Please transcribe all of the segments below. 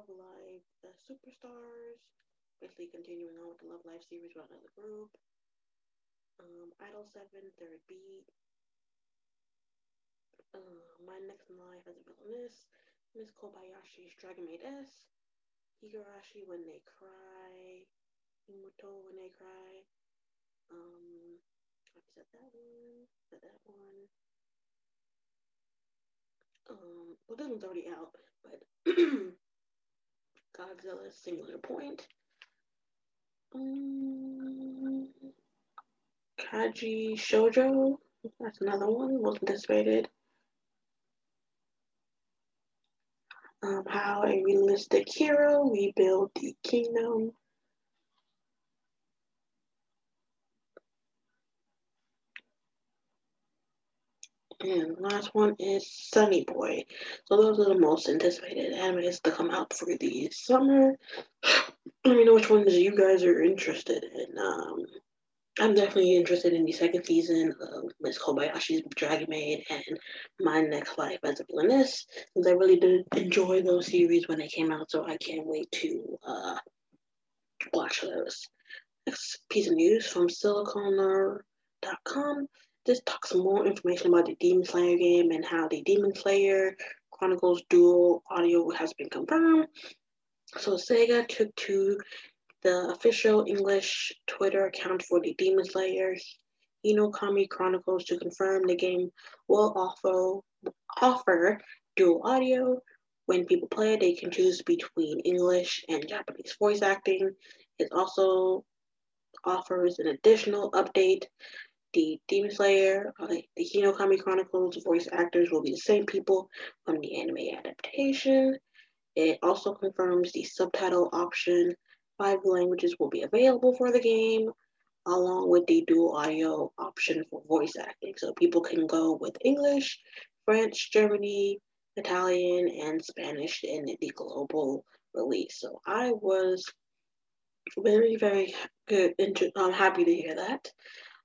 Love Life The Superstars, basically continuing on with the Love Life series with another group. Idol Seven, Third Beat, My Next Life as a Villainess, Miss Kobayashi's Dragon Maid S, Higurashi When They Cry, Himoto When They Cry. I've said that one. Well, this one's already out, but Godzilla's Singular Point, Kaji Shoujo, that's another one, wasn't anticipated. How a Realistic Hero Rebuilt the Kingdom, and the last one is Sunny Boy. So those are the most anticipated animes to come out for the summer. Let me know which ones you guys are interested in. I'm definitely interested in the second season of Miss Kobayashi's Dragon Maid and My Next Life as a Villainess, because I really did enjoy those series when they came out, so I can't wait to watch those. Next piece of news from Siliconer.com. This talks more information about the Demon Slayer game and how the Demon Slayer Chronicles dual audio has been confirmed. So Sega took to the official English Twitter account for the Demon Slayer Hinokami Chronicles to confirm the game will offer dual audio. When people play, they can choose between English and Japanese voice acting. It also offers an additional update. The Demon Slayer, the Hinokami Chronicles voice actors will be the same people from the anime adaptation. It also confirms the subtitle option. 5 languages will be available for the game, along with the dual audio option for voice acting. So people can go with English, French, Germany, Italian, and Spanish in the global release. So I was very, very good. I'm happy to hear that.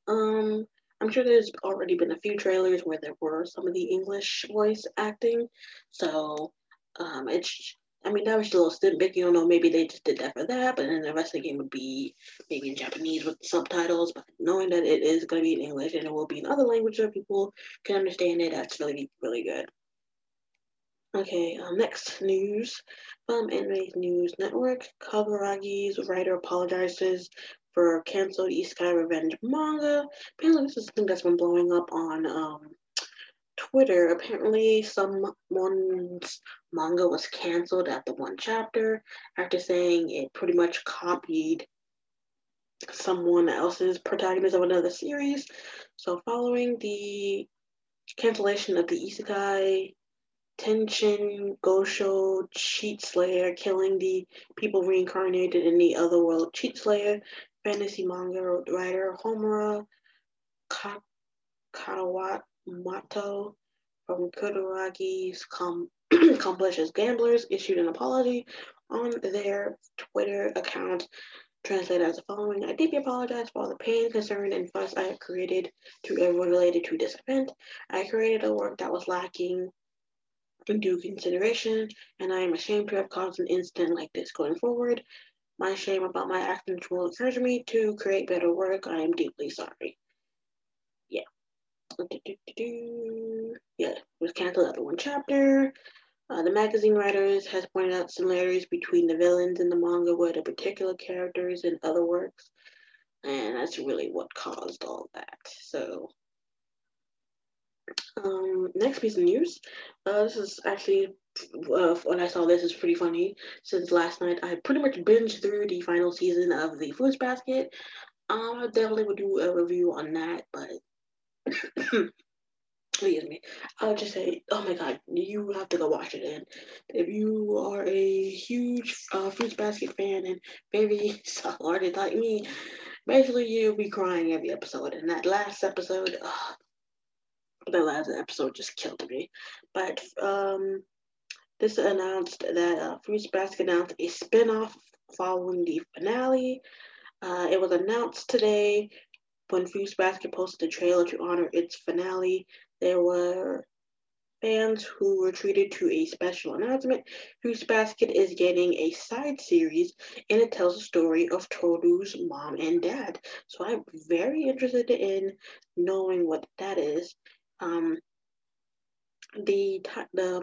I'm sure there's already been a few trailers where there were some of the English voice acting, so I mean, that was just a little snippet. You don't know, maybe they just did that for that, but then the rest of the game would be maybe in Japanese with subtitles. But knowing that it is going to be in English and it will be in other languages where people can understand it, that's really, really good. Okay, next news from Anime News Network. Kaguragi's writer apologizes for canceled Isekai Revenge manga. Apparently, this is something that's been blowing up on Twitter. Apparently, someone's manga was canceled at the one chapter after saying it pretty much copied someone else's protagonist of another series. So, following the cancellation of the Isekai Tenshin Gosho Cheat Slayer Killing the People Reincarnated in the Other World Cheat Slayer, fantasy manga writer Homura Kawamoto from Kaguragi's Complex Gamblers issued an apology on their Twitter account, translated as the following: I deeply apologize for all the pain, concern, and fuss I have created to everyone related to this event. I created a work that was lacking due consideration, and I am ashamed to have caused an incident like this going forward. My shame about my actions will encourage me to create better work. I am deeply sorry. Yeah. Yeah, it was canceled after one chapter. The magazine writers has pointed out similarities between the villains in the manga with the particular characters in other works, and that's really what caused all that. So, next piece of news. This is actually, when I saw this, is pretty funny. Since last night, I pretty much binged through the final season of the Fruits Basket. I definitely would do a review on that, but excuse me. I would just say, oh my god, you have to go watch it. And if you are a huge Fruits Basket fan and very soft-hearted like me, basically you'll be crying every episode. And that last episode, just killed me. But this announced that Fruits Basket announced a spin-off following the finale. It was announced today when Fruits Basket posted a trailer to honor its finale. There were fans who were treated to a special announcement. Fruits Basket is getting a side series, and it tells the story of Toru's mom and dad. So I'm very interested in knowing what that is. The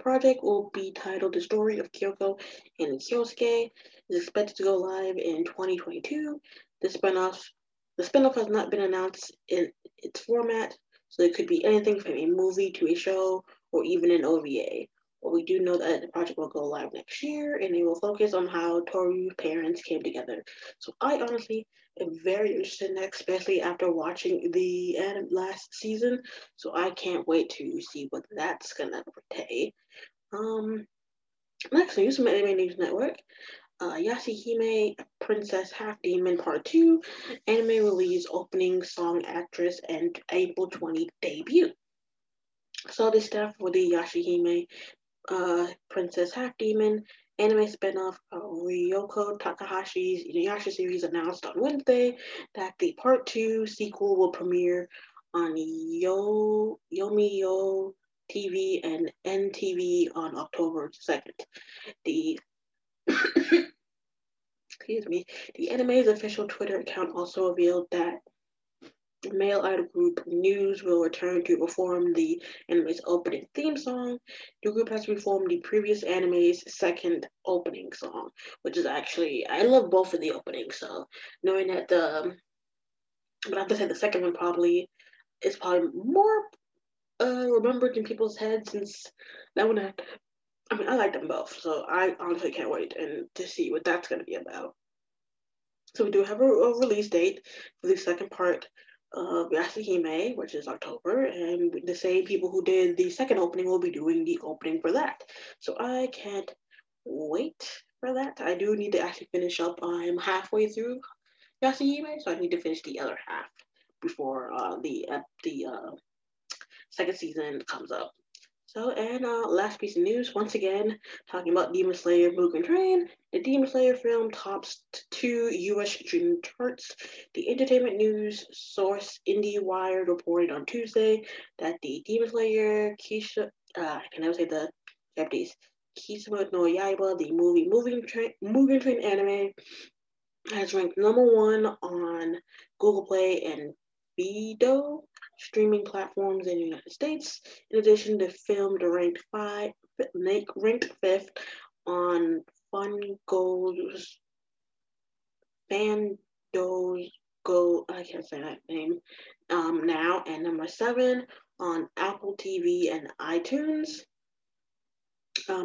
project will be titled The Story of Kyoko and Kyosuke. It's expected to go live in 2022. The spinoff has not been announced in its format, so it could be anything from a movie to a show or even an OVA. But we do know that the project will go live next year, and it will focus on how Toru's parents came together. So I honestly am very interested in that, especially after watching the end of last season. So I can't wait to see what that's gonna portray. Next news from Anime News Network. Yasahime Princess Half Demon Part 2 anime release, opening song actress and April 20 debut. So the staff for the Yasahime Princess Half Demon anime spinoff Ryoko Takahashi's Inuyasha series announced on Wednesday that the Part 2 sequel will premiere on Yomiuri TV and NTV on October 2nd. The anime's official Twitter account also revealed that the male idol group News will return to perform the anime's opening theme song. The group has performed the previous anime's second opening song, which is actually, I love both of the openings, so knowing that but I have to say the second one is probably more remembered in people's heads, since that one I like them both, so I honestly can't wait to see what that's going to be about. So we do have a release date for the second part of Yasahime, which is October, and the same people who did the second opening will be doing the opening for that. So I can't wait for that. I do need to actually finish up. I'm halfway through Yasahime, so I need to finish the other half before the second season comes up. So, and last piece of news, once again, talking about Demon Slayer Mugen Train. The Demon Slayer film tops 2 U.S. streaming charts. The entertainment news source IndieWire reported on Tuesday that the Demon Slayer Keisha, I can never say the Japanese, Kimetsu no Yaiba, the movie Mugen Train anime, has ranked number 1 on Google Play and Vedo streaming platforms in the United States. In addition, the film ranked 5th on Fandango, I can't say that name now, and number 7 on Apple TV and iTunes.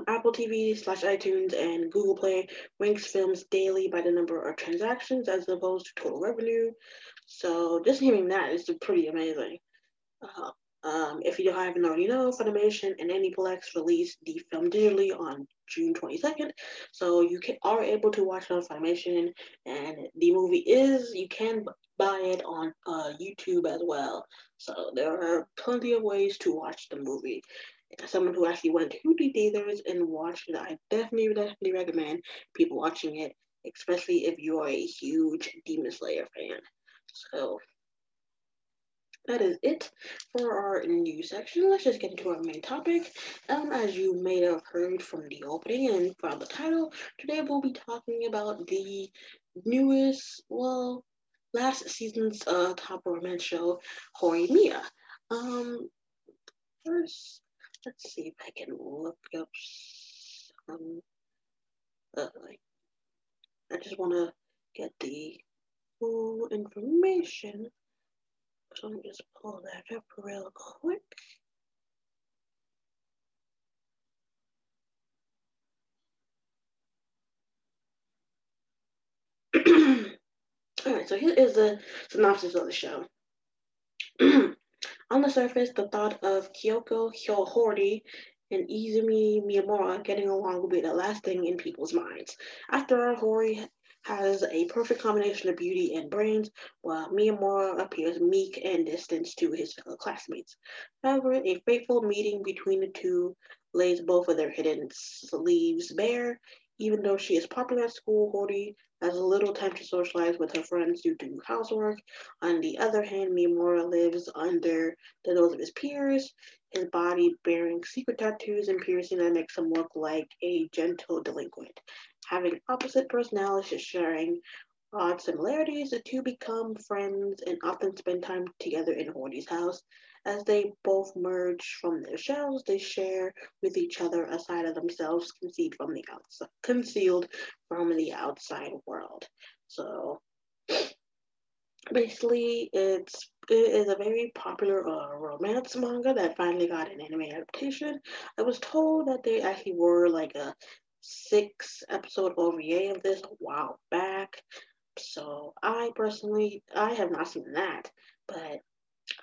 Apple TV /iTunes and Google Play ranks films daily by the number of transactions as opposed to total revenue. So just hearing that is pretty amazing. If you haven't already know, Funimation and Aniplex released the film digitally on June 22nd. So you are able to watch it on Funimation, and the movie you can buy it on YouTube as well. So there are plenty of ways to watch the movie. As someone who actually went to the theaters and watched it, I definitely recommend people watching it, especially if you are a huge Demon Slayer fan. So that is it for our news section. Let's just get into our main topic. As you may have heard from the opening and from the title, today we'll be talking about the last season's top romance show, Horimiya. First, let's see if I can look up some. I just want to get the full information. So let me just pull that up real quick. All right, so here is the synopsis of the show. On the surface, the thought of Kyoko Hori and Izumi Miyamura getting along will be the last thing in people's minds. After all, Hori has a perfect combination of beauty and brains, while Miyamura appears meek and distant to his fellow classmates. However, a fateful meeting between the two lays both of their hidden sleeves bare. Even though she is popular at school, Hori has little time to socialize with her friends due to housework. On the other hand, Miyamura lives under the nose of his peers, his body bearing secret tattoos and piercing that makes him look like a gentle delinquent. Having opposite personalities sharing odd similarities, the two become friends and often spend time together in Hori's house. As they both merge from their shells, they share with each other a side of themselves concealed from the outside world. So basically, it is a very popular romance manga that finally got an anime adaptation. I was told that they actually were like a 6-episode OVA of this a while back. So I have not seen that, but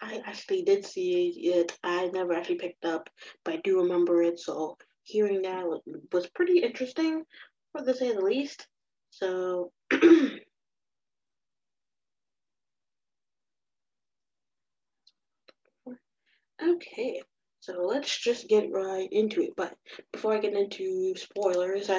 I actually did see it. I never actually picked up, but I do remember it. So hearing that was pretty interesting, for to say the least. So okay, so let's just get right into it. But before I get into spoilers, I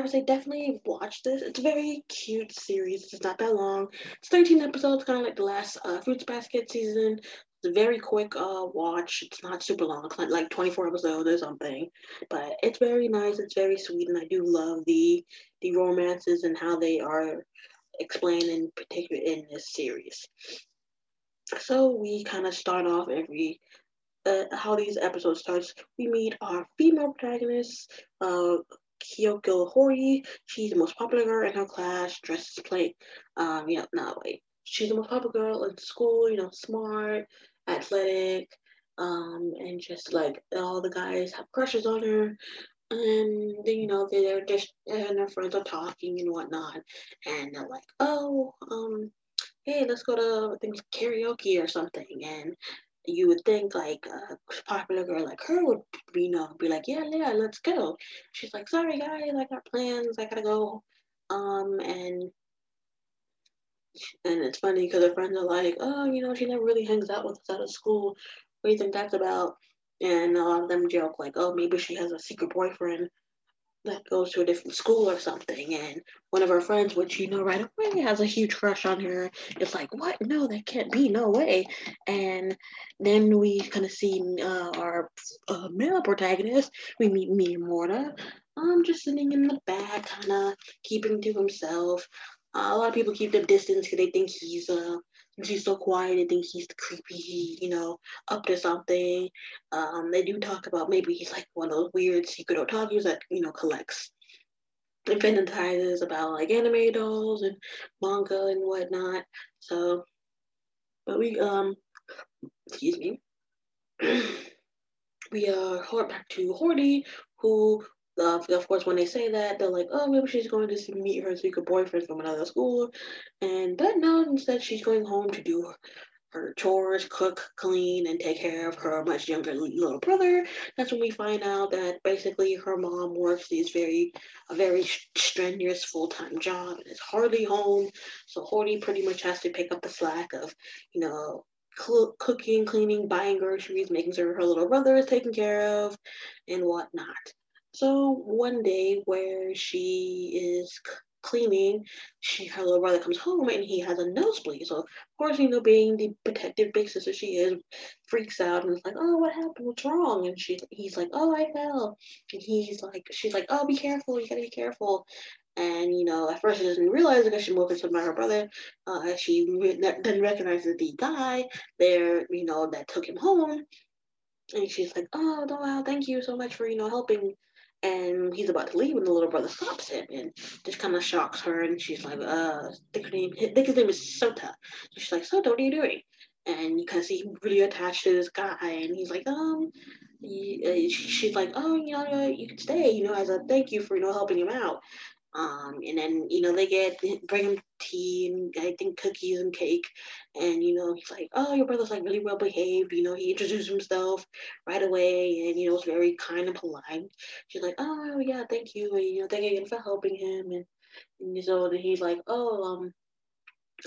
would say definitely watch this. It's a very cute series. It's not that long. It's 13 episodes, kind of like the last Fruits Basket season. It's a very quick watch. It's not super long. It's not like 24 episodes or something. But it's very nice. It's very sweet, and I do love the romances and how they are explained in particular in this series. So we kind of start off every. How these episodes starts, we meet our female protagonist, Kyoko Hori. She's the most popular girl in her class, dresses plain. She's the most popular girl in school, smart, athletic, and just like all the guys have crushes on her. And then, they're just, and their friends are talking and whatnot. And they're like, hey, let's go to, I think, karaoke or something. And you would think like a popular girl like her would be like, yeah, let's go. She's like, sorry guys, I got plans, I gotta go. And it's funny because her friends are like, oh, she never really hangs out with us out of school. What do you think that's about? And a lot of them joke like, oh, maybe she has a secret boyfriend. that goes to a different school or something, and one of her friends, which you know right away has a huge crush on her, is like, what? No, that can't be. No way. And then we kind of see our male protagonist. We meet Miyamura, just sitting in the back, kind of keeping to himself. A lot of people keep the distance because they think she's so quiet, they think he's creepy, you know, up to something. They do talk about maybe he's like one of those weird secret otakus that, you know, collects and fantasizes about like anime dolls and manga and whatnot. So, but we, excuse me, we are back to Hori, who, of course, when they say that, they're like, oh, maybe she's going to meet her secret boyfriend from another school. But no, instead she's going home to do her chores, cook, clean, and take care of her much younger little brother. That's when we find out that basically her mom works a very strenuous full-time job and is hardly home. So Hori pretty much has to pick up the slack of, you know, cooking, cleaning, buying groceries, making sure her little brother is taken care of and whatnot. So one day where she is cleaning, her little brother comes home and he has a nosebleed. So of course, you know, being the protective big sister she is, freaks out and is like, oh, what happened? What's wrong? And he's like, oh, I fell. And she's like, oh, be careful. You gotta be careful. And, you know, at first she doesn't realize because she moved into her brother. She then recognizes the guy there, you know, that took him home. And she's like, oh, wow, thank you so much for, you know, helping. And he's about to leave, and the little brother stops him and just kind of shocks her. And she's like, his name is Sota. So she's like, Sota, what are you doing? And you kind of see him really attached to this guy. And he's like, she's like, oh, you know, you can stay, you know, as a thank you for, you know, helping him out. And then, you know, bring him tea and I think cookies and cake. And, you know, he's like, oh, your brother's like really well behaved. You know, he introduced himself right away and, you know, was very kind and polite. She's like, oh, yeah, thank you. And, you know, thank you again for helping him. And so then he's like, are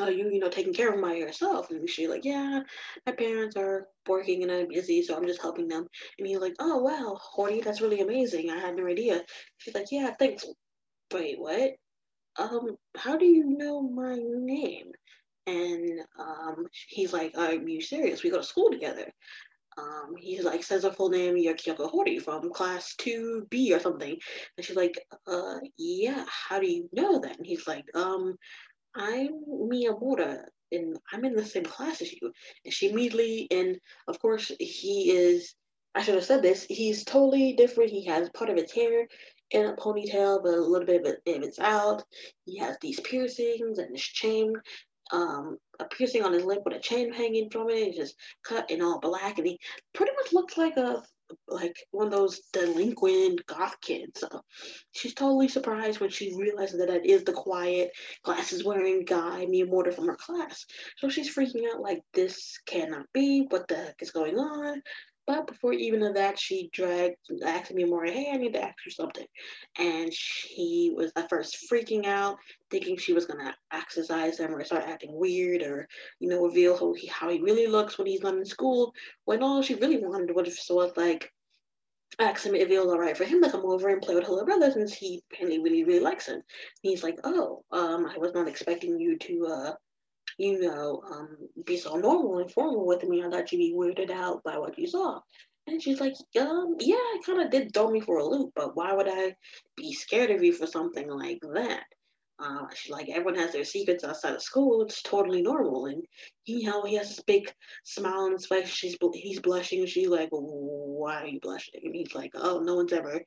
you, you know, taking care of yourself? And she's like, yeah, my parents are working and I'm busy, so I'm just helping them. And he's like, oh, wow, Hori, that's really amazing. I had no idea. She's like, yeah, thanks. Wait, what? How do you know my name? And he's like, are you serious? We go to school together. He's like, says her full name, you're Kyoko Hori from class 2B or something. And she's like, yeah, how do you know that? And he's like, I'm Miyamura and I'm in the same class as you. And she immediately, and of course I should have said this, he's totally different. He has part of his hair in a ponytail, but a little bit of it's out. He has these piercings and this chain, a piercing on his lip with a chain hanging from it, and just cut in all black, and he pretty much looks like one of those delinquent goth kids. So she's totally surprised when she realizes that is the quiet, glasses-wearing guy, Miyamura from her class. So she's freaking out like, this cannot be, what the heck is going on? But before even of that, she asked Miyamura, hey, I need to ask you something. And she was at first freaking out, thinking she was going to exercise him or start acting weird or, you know, reveal how he really looks when he's not in school. When all she really wanted was like, ask him if it was all right for him to come over and play with her little brother since he apparently really, really likes him. And he's like, oh, I was not expecting you to, be so normal and formal with me. I thought you'd be weirded out by what you saw. And she's like, yeah, it kind of did throw me for a loop, but why would I be scared of you for something like that? She's like, everyone has their secrets outside of school. It's totally normal. And he has this big smile on his face. He's blushing. And she's like, why are you blushing? And he's like, oh, no one's ever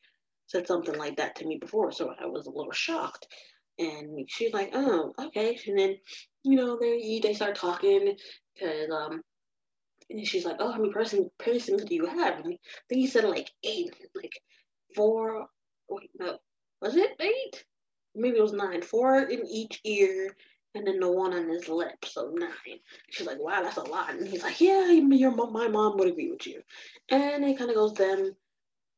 said something like that to me before. So I was a little shocked. And she's like, oh, okay. And then, you know, they start talking because and she's like, oh, how many piercings do you have? And then he said like 8, like 4. Wait, no, was it 8? Maybe it was 9. 4 in each ear, and then the one on his lip, so 9. She's like, wow, that's a lot. And he's like, yeah, my mom would agree with you. And it kind of goes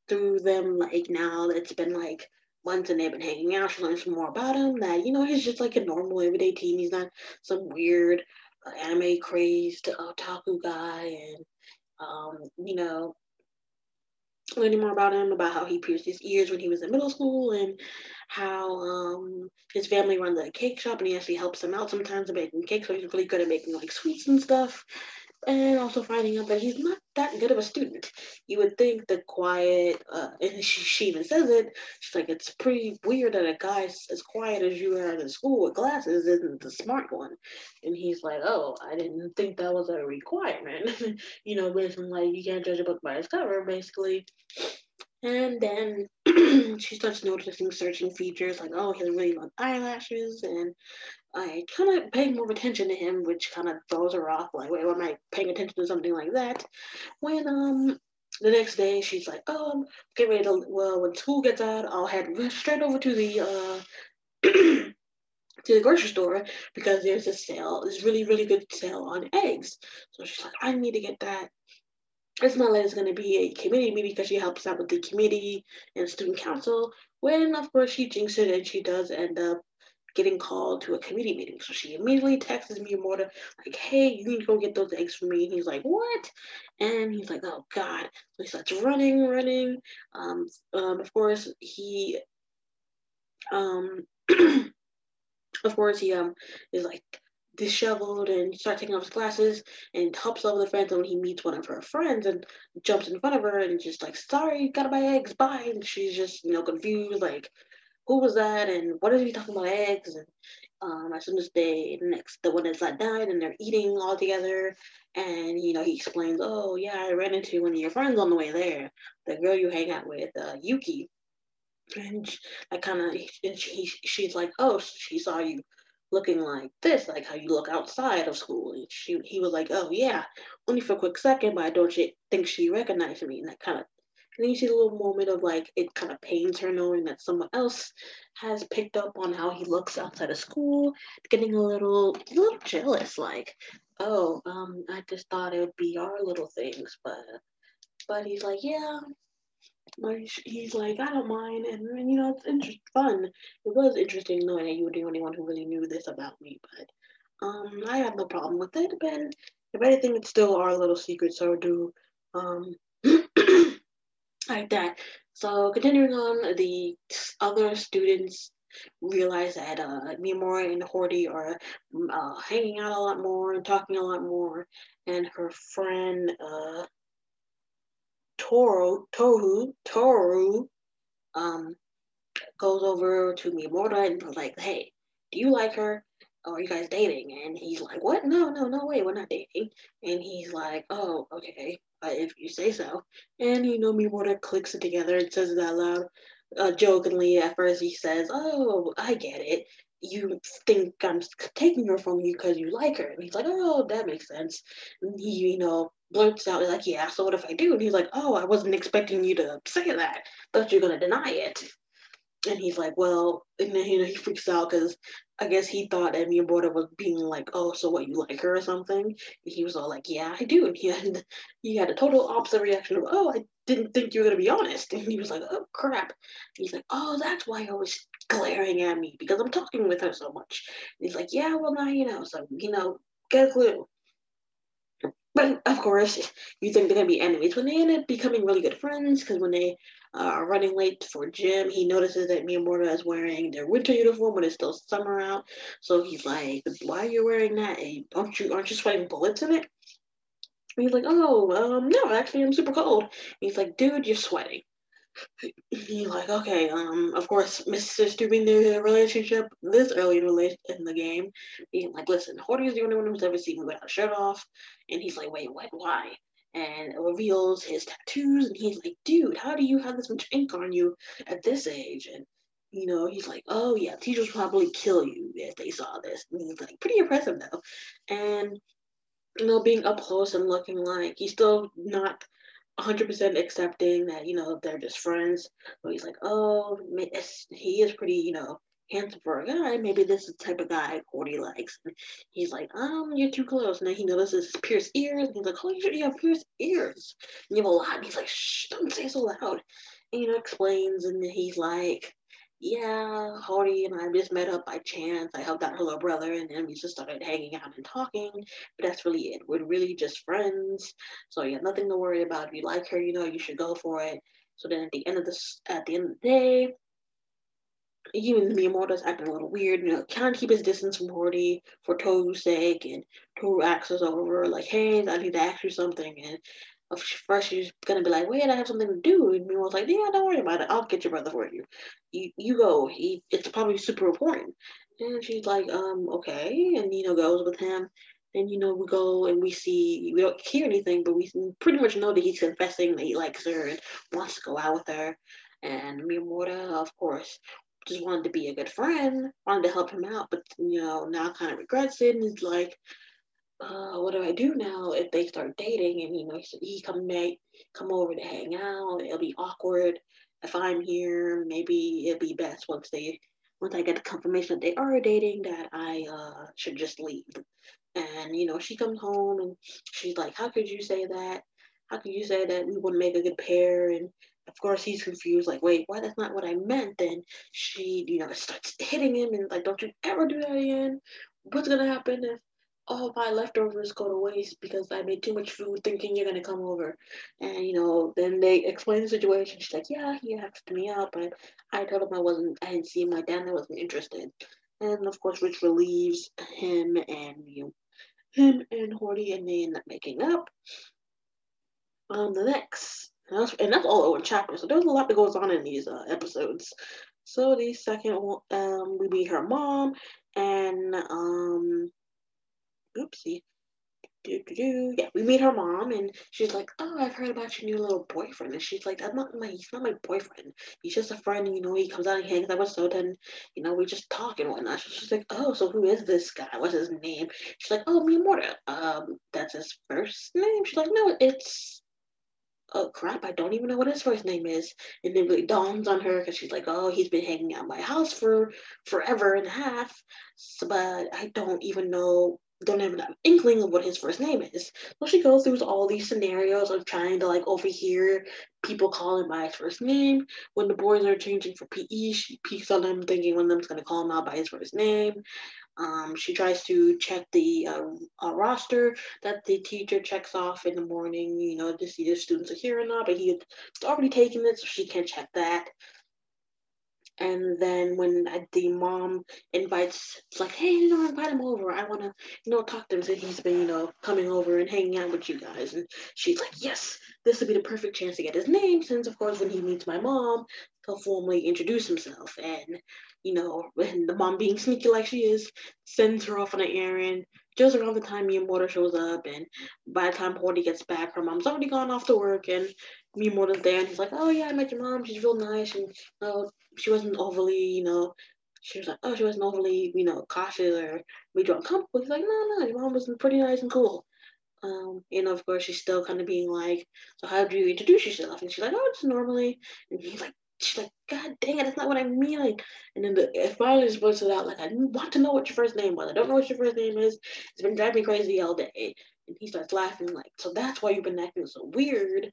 through them like now. It's been like months and they've been hanging out. She learns more about him, that, you know, he's just like a normal everyday teen. He's not some weird anime crazed otaku guy. And you know, learning more about him, about how he pierced his ears when he was in middle school, and how his family runs a cake shop, and he actually helps them out sometimes in making cake, so he's really good at making like sweets and stuff. And also finding out that he's not that good of a student. You would think the quiet, and she even says it, she's like, it's pretty weird that a guy as quiet as you are in school with glasses isn't the smart one. And he's like, oh, I didn't think that was a requirement. You know, basically, like, you can't judge a book by its cover, basically. And then she starts noticing searching features, like, oh, he has really long eyelashes, and I kind of pay more attention to him, which kind of throws her off, like, wait, why am I paying attention to something like that? When the next day, she's like, oh, get ready to, well, when school gets out, I'll head straight over to the grocery store, because there's a sale, this really, really good sale on eggs. So she's like, I need to get that. It's not like it's going to be a committee meeting because she helps out with the committee and student council. When, of course, she jinxes it and she does end up getting called to a committee meeting. So she immediately texts me more to, like, hey, you need to go get those eggs for me. And he's like, what? And he's like, oh, God. So he starts running. Of course, he, is like, disheveled and starts taking off his glasses and helps over the fence when he meets one of her friends and jumps in front of her and just like, sorry, gotta buy eggs, bye. And she's just, you know, confused, like, who was that and what is he talking about eggs? And as soon as the one is not died and they're eating all together, and you know, he explains, oh yeah, I ran into one of your friends on the way there, the girl you hang out with, Yuki. And I kind of, she's like, oh, she saw you looking like this, like how you look outside of school. And he was like, oh yeah, only for a quick second, but I don't think she recognized me. And that kind of, and then you see a little moment of like, it kind of pains her knowing that someone else has picked up on how he looks outside of school, getting a little jealous, like, oh, I just thought it would be our little things, but he's like, yeah. He's like, I don't mind, and you know, it's fun. It was interesting knowing that you were the only one who really knew this about me, but I have no problem with it. But if anything, it's still our little secret, so do like that. So continuing on, the other students realize that Mimura and Hori are hanging out a lot more and talking a lot more, and her friend Toru goes over to Mimura and was like, hey, do you like her? Or are you guys dating? And he's like, what? No way, we're not dating. And he's like, oh, okay, if you say so. And you know, Mimura clicks it together and says it out loud. Jokingly at first he says, oh, I get it. You think I'm taking her from you because you like her. And he's like, oh, that makes sense. And he, you know, blurts out, like, yeah, so what if I do? And he's like, oh, I wasn't expecting you to say that. Thought you were going to deny it. And he's like, well, and then, you know, he freaks out because I guess he thought that Miyamura was being like, oh, so what, you like her or something? And he was all like, yeah, I do. And he had a total opposite reaction of, oh, I didn't think you were going to be honest. And he was like, oh, crap. And he's like, oh, that's why you're always glaring at me, because I'm talking with her so much. And he's like, yeah, well, now you know, so, you know, get a clue. But of course, you think they're gonna be enemies when they end up becoming really good friends. Because when they are running late for gym, he notices that Miyamura is wearing their winter uniform when it's still summer out. So he's like, "Why are you wearing that? And aren't you sweating bullets in it?" And he's like, "Oh, no, actually, I'm super cold." And he's like, "Dude, you're sweating." He's like, okay, of course, Mr. Stooping their relationship this early in the game, being like, listen, Hori is the only one who's ever seen me without a shirt off. And he's like, wait, what, why? And it reveals his tattoos, and he's like, dude, how do you have this much ink on you at this age? And, you know, he's like, oh yeah, teachers probably kill you if they saw this. And he's like, pretty impressive though. And, you know, being up close and looking like, he's still not 100% accepting that, you know, they're just friends. So he's like, oh, he is pretty, you know, handsome for a guy. Maybe this is the type of guy Hori likes. And he's like, you're too close. And then he notices his pierced ears. And he's like, oh, you have pierced ears. And you have a lot. And he's like, shh, don't say so loud. And, you know, explains. And he's like, yeah, Hori and I just met up by chance. I helped out her little brother, and then we just started hanging out and talking. But that's really it. We're really just friends. So yeah, nothing to worry about. If you like her, you know, you should go for it. So then at the end of the day, even Miyamoto's acting a little weird, you know, trying to keep his distance from Hori for Toru's sake, and Toru asks us over, like, hey, I need to ask you something, and first she's gonna be like, wait, I have something to do, and Miyamoto's like, yeah, don't worry about it, I'll get your brother for you. You go, it's probably super important. And she's like, okay, and Nino goes with him, and, you know, we go and we see, we don't hear anything, but we pretty much know that he's confessing that he likes her and wants to go out with her, and Miyamoto, of course, just wanted to be a good friend, wanted to help him out, but, you know, now kind of regrets it, and he's like, what do I do now if they start dating, and, you know, he come over to hang out, it'll be awkward if I'm here, maybe it'll be best once I get the confirmation that they are dating that I should just leave. And, you know, she comes home, and she's like, how could you say that we wouldn't make a good pair, and of course, he's confused, like, wait, why? That's not what I meant. Then she, you know, starts hitting him and, like, don't you ever do that again. What's going to happen if all my leftovers go to waste because I made too much food thinking you're going to come over? And, you know, then they explain the situation. She's like, yeah, he asked me out, but I told him I didn't see my dad and I wasn't interested. And, of course, which relieves him and Hori, and they end up making up. The next... And that's all over chapter, so there's a lot that goes on in these episodes. So the second we meet her mom, and we meet her mom, and she's like, oh, I've heard about your new little boyfriend, and she's like, he's not my boyfriend, he's just a friend, and, you know, he comes out and hangs out with soda, and, you know, we just talk and whatnot. So she's like, oh, so who is this guy, what's his name? She's like, oh, Miyamoto, that's his first name. She's like, no, it's... oh crap, I don't even know what his first name is. And it really dawns on her because she's like, oh, he's been hanging out at my house for forever and a half, but I don't even have an inkling of what his first name is. So she goes through all these scenarios of trying to, like, overhear people calling by his first name. When the boys are changing for PE, she peeks on them thinking one of them's going to call him out by his first name. She tries to check the roster that the teacher checks off in the morning, you know, to see if students are here or not, but he's already taken it, so she can't check that. And then when the mom invites, it's like, hey, you know, invite him over. I want to, you know, talk to him. So he's been, you know, coming over and hanging out with you guys. And she's like, yes, this will be the perfect chance to get his name. Since, of course, when he meets my mom, he'll formally introduce himself. And, you know, and the mom, being sneaky like she is, sends her off on an errand. Just around the time Miyamoto shows up, and by the time Hori gets back, her mom's already gone off to work, and Miyamoto's there, and he's like, oh, yeah, I met your mom, she's real nice, and, you know, she wasn't overly, you know, cautious or made you uncomfortable. He's like, no, your mom was pretty nice and cool. And, of course, she's still kind of being like, so how do you introduce yourself? And she's like, oh, just normally. And he's like, she's like, God dang it, that's not what I mean. Like, and then it finally just puts it out, like, I want to know what your first name was. I don't know what your first name is. It's been driving me crazy all day. And he starts laughing, like, so that's why you've been acting so weird.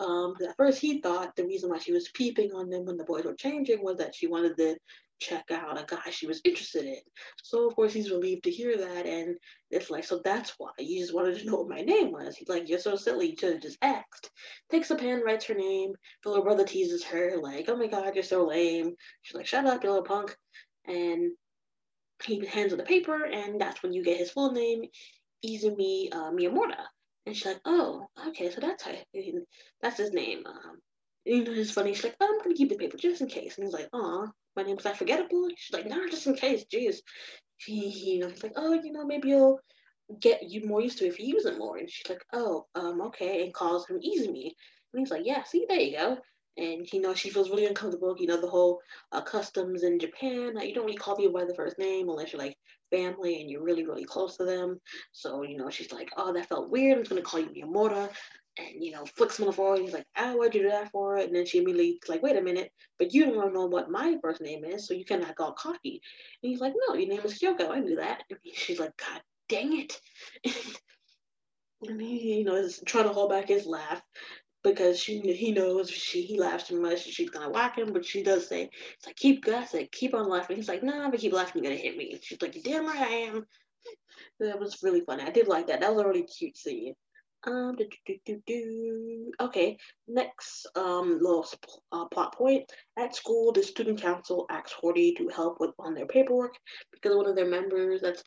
At first he thought the reason why she was peeping on them when the boys were changing was that she wanted to check out a guy she was interested in. So, of course, he's relieved to hear that, and it's like, so that's why. You just wanted to know what my name was. He's like, you're so silly, you should have just asked. Takes a pen, writes her name. The little brother teases her, like, oh my God, you're so lame. She's like, shut up, you little punk. And he hands her the paper, and that's when you get his full name, Izumi Miyamoto. And she's like, oh, okay, so that's his name. You know, it's funny, she's like, oh, I'm gonna keep the paper just in case. And he's like, aw, my name's not forgettable. She's like, no, just in case, jeez. He, you know, he's like, oh, you know, maybe you'll get you more used to it if you use it more. And she's like, oh, okay, and calls him Izumi. And he's like, yeah, see, there you go. And, you know, she feels really uncomfortable, you know, the whole customs in Japan, you don't really call people by the first name unless you're, like, family and you're really, really close to them. So, you know, she's like, oh, that felt weird, I'm just going to call you Miyamoto. And, you know, flicks him on the floor, and he's like, oh, why'd you do that for? And then she immediately, like, wait a minute, but you don't know what my first name is, so you cannot call Kaki. And he's like, no, your name is Kyoko, I knew that. And she's like, God dang it. And he, you know, is trying to hold back his laugh. because he knows he laughs too much and she's gonna whack him. But she does say, it's like, keep guessing, keep on laughing. He's like, nah, but keep laughing, you're gonna hit me. And she's like, damn right I am. That was really funny. I did like that. That was a really cute scene. Okay, next little plot point. At school, the student council asks Hori to help with on their paperwork because one of their members that's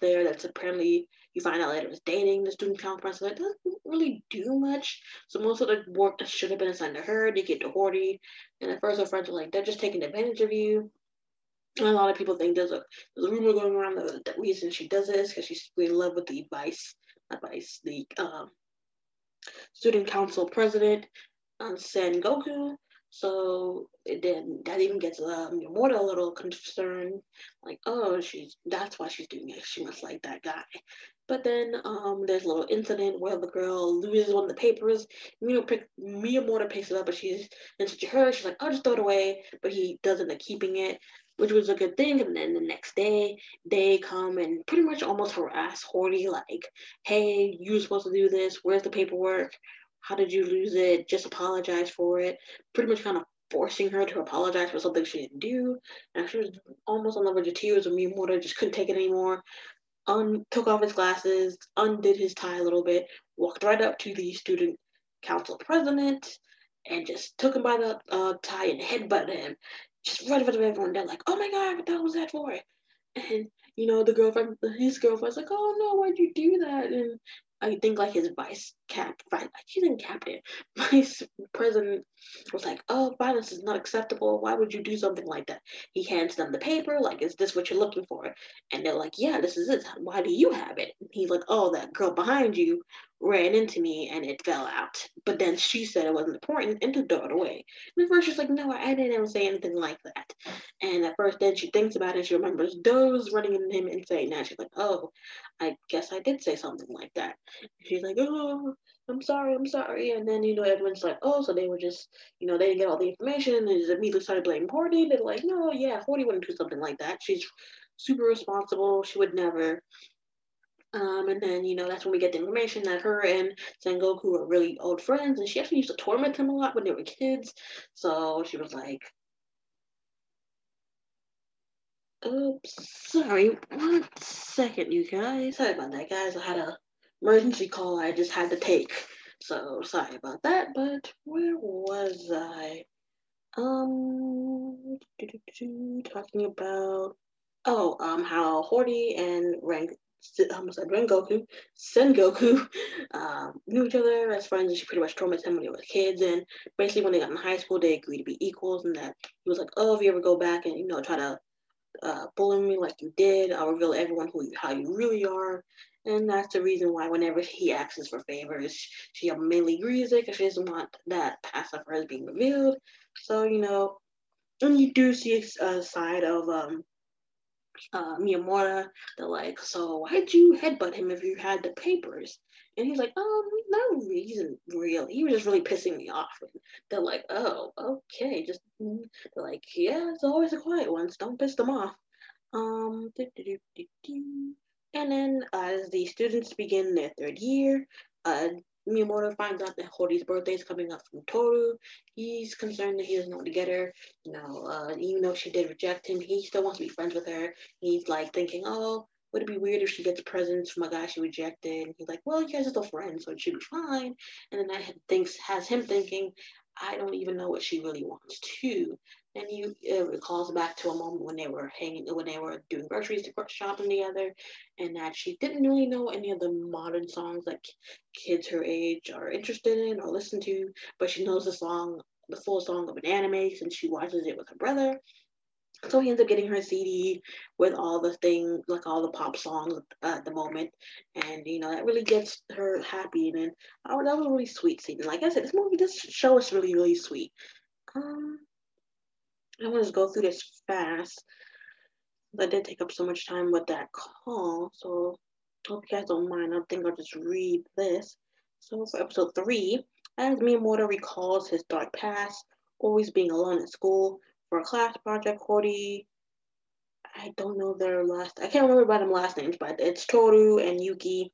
apparently, you find out later, is dating the student council president. That doesn't really do much. So most of the work that should have been assigned to her, they get to Hori. And at first her friends are like, they're just taking advantage of you. And a lot of people think there's a rumor going around that the reason she does this because she's in love with the student council president, Sengoku. So then that even gets Yamada a little concerned, like, oh, that's why she's doing it. She must like that guy. But then there's a little incident where the girl loses one of the papers. Miyamura picks it up, but she's in such a hurry. She's like, I'll just throw it away. But he does end up keeping it, which was a good thing. And then the next day, they come and pretty much almost harass Hori, like, hey, you were supposed to do this. Where's the paperwork? How did you lose it? Just apologize for it. Pretty much kind of forcing her to apologize for something she didn't do. And she was almost on the verge of tears, and Miyamura just couldn't take it anymore. Took off his glasses, undid his tie a little bit, walked right up to the student council president, and just took him by the tie and headbutted him. Just right in front of everyone. They're like, oh my god, what the hell was that for? And, the girlfriend, his girlfriend's like, oh no, why'd you do that? And I think, like, his vice president was like, oh, violence is not acceptable. Why would you do something like that? He hands them the paper, like, is this what you're looking for? And they're like, yeah, this is it. Why do you have it? And he's like, oh, that girl behind you ran into me and it fell out. But then she said it wasn't important and to throw it away. And at first she's like, no, I didn't ever say anything like that. And at first then she thinks about it. She remembers those running into him and saying that. She's like, oh, I guess I did say something like that. She's like, oh, I'm sorry. And then, everyone's like, oh, so they were just, they didn't get all the information and they just immediately started blaming Hori. They're like, no, yeah, Hori wouldn't do something like that. She's super responsible. She would never. And then, that's when we get the information that her and Sengoku are really old friends. And she actually used to torment him a lot when they were kids. So she was like, oops, sorry, one second, you guys. Sorry about that, guys. I had a emergency call I just had to take. So sorry about that, but where was I? Talking about how Hori and Sengoku knew each other as friends, and she pretty much tormented him when they were kids. And basically, when they got in high school, they agreed to be equals, and that he was like, oh, if you ever go back and try to bullying me like you did, I'll reveal everyone how you really are. And that's the reason why whenever he asks for favors, she mainly agrees it because she doesn't want that past of hers being revealed. So and you do see a side of Miyamura. They're like, so why'd you headbutt him if you had the papers? And he's like, no reason really. He was just really pissing me off. And they're like, oh, okay. Just they're like, yeah, it's always the quiet ones. Don't piss them off. And then as the students begin their third year, Miyamoto finds out that Hori's birthday is coming up from Toru. He's concerned that he doesn't know what to get her. Even though she did reject him, he still wants to be friends with her. He's like thinking, oh, would it be weird if she gets presents from a guy she rejected? And he's like, well, you guys are still friends, so it should be fine. And then that has him thinking, I don't even know what she really wants to. Then it recalls back to a moment when they were doing groceries shopping together, and that she didn't really know any of the modern songs that kids her age are interested in or listen to, but she knows the full song of an anime since she watches it with her brother. So he ends up getting her a CD with all the things, like all the pop songs at the moment. And, that really gets her happy. And then, oh, that was a really sweet scene. And like I said, this show is really, really sweet. I want to just go through this fast. That did take up so much time with that call. So hope you guys don't mind. I think I'll just read this. So for episode 3, as Miyamoto recalls his dark past, always being alone at school, for a class project, Hori, I can't remember about them last names, but it's Toru and Yuki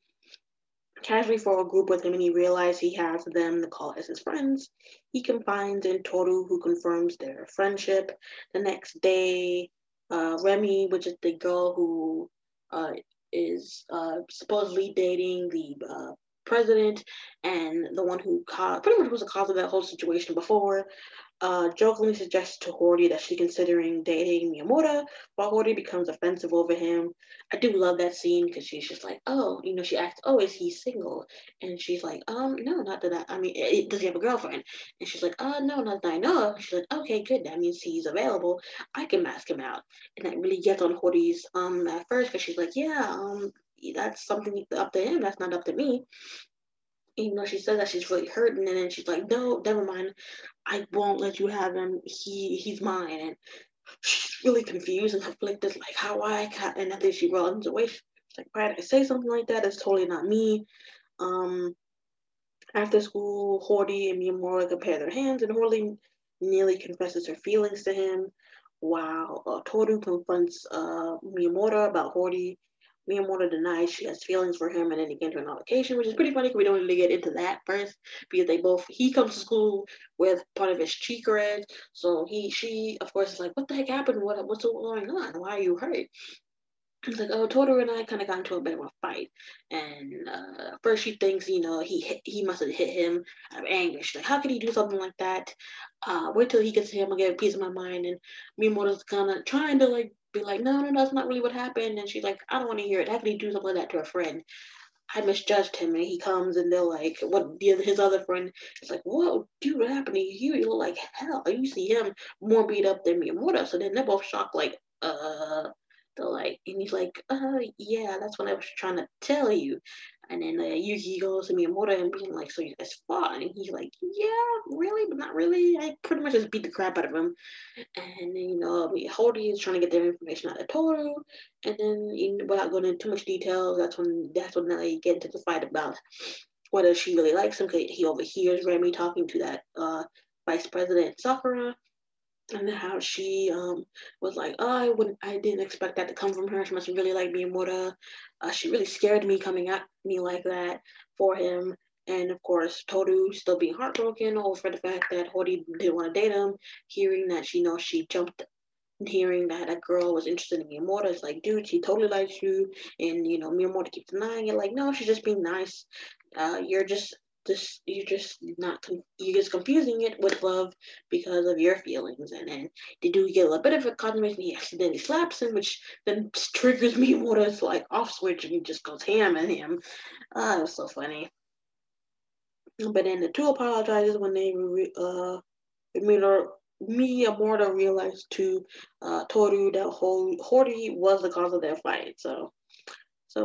Casually form a group with him, and he realizes he has them to call as his friends. He confides in Toru, who confirms their friendship. The next day, Remy, which is the girl who is supposedly dating the president and the one who pretty much was the cause of that whole situation before, jokingly suggests to Hori that she's considering dating Miyamoto, while Hori becomes offensive over him. I do love that scene because she's just like, oh, you know, she asks, oh, is he single? And she's like, no, not that I mean, does he have a girlfriend? And she's like, no, not that I know of. She's like, okay, good, that means he's available. I can mask him out. And that really gets on Hori's at first, because she's like, that's something up to him, that's not up to me. Even though she says that she's really hurting, and then she's like, no, never mind, I won't let you have him, he's mine. And she's really confused and conflicted, like, and I think she runs away. She's like, why did I say something like that? It's totally not me. After school, Hori and Miyamoto compare their hands, and Hori nearly confesses her feelings to him, while Toru confronts Miyamoto about Hori. Miyamoto denies she has feelings for him, and then he gets into an altercation, which is pretty funny because we don't really get into that first, because he comes to school with part of his cheek red, so she of course is like, what the heck happened? What's going on? Why are you hurt? He's like, oh, Toru and I kind of got into a bit of a fight, and first she thinks, he must have hit him out of anger. She's like, how could he do something like that? Wait till he gets here, I'm gonna get a piece of my mind. And Miyamoto's kind of trying to like be like, no, that's not really what happened. And she's like, I don't want to hear it. How could he do something like that to a friend? I misjudged him. And he comes, and they're like, his other friend is like, whoa, dude, what happened to you? You look like hell. You see him more beat up than Miyamoto. So then they're both shocked, like, and he's like, yeah, that's what I was trying to tell you. And then Yuki goes to Miyamoto and being like, so you guys fought? And he's like, yeah, really, but not really. I pretty much just beat the crap out of him. And then, Hori is trying to get their information out of Toru. And then, without going into too much detail, that's when they get into the fight about whether she really likes him, because he overhears Remy talking to that vice president, Sakura. And how she was like, I didn't expect that to come from her. She must really like Miyamoto. She really scared me coming at me like that for him. And of course, Toru still being heartbroken over the fact that Hori didn't want to date him. Hearing that she jumped, hearing that a girl was interested in Miyamoto. It's like, dude, she totally likes you. And Miyamoto keeps denying it. Like, no, she's just being nice. You're just confusing it with love because of your feelings. And then they do get a little bit of a confirmation. He accidentally slaps him, which then triggers Miyamoto's like off switch, and he just goes ham at him. It was so funny. But then the two apologizes when they Miyamoto realized to Toru that Hori was the cause of their fight. So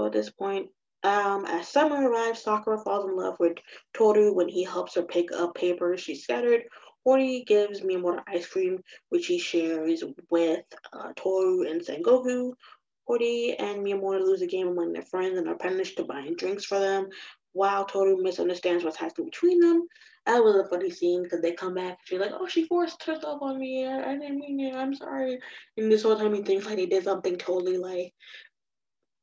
at this point, as summer arrives, Sakura falls in love with Toru when he helps her pick up papers she scattered. Hori gives Miyamoto ice cream, which he shares with Toru and Sengoku. Hori and Miyamoto lose a game among their friends and are punished to buying drinks for them, while Toru misunderstands what's happening between them. That was a funny scene because they come back and she's like, oh, she forced herself on me. I didn't mean it. I'm sorry. And this whole time he thinks like they did something totally like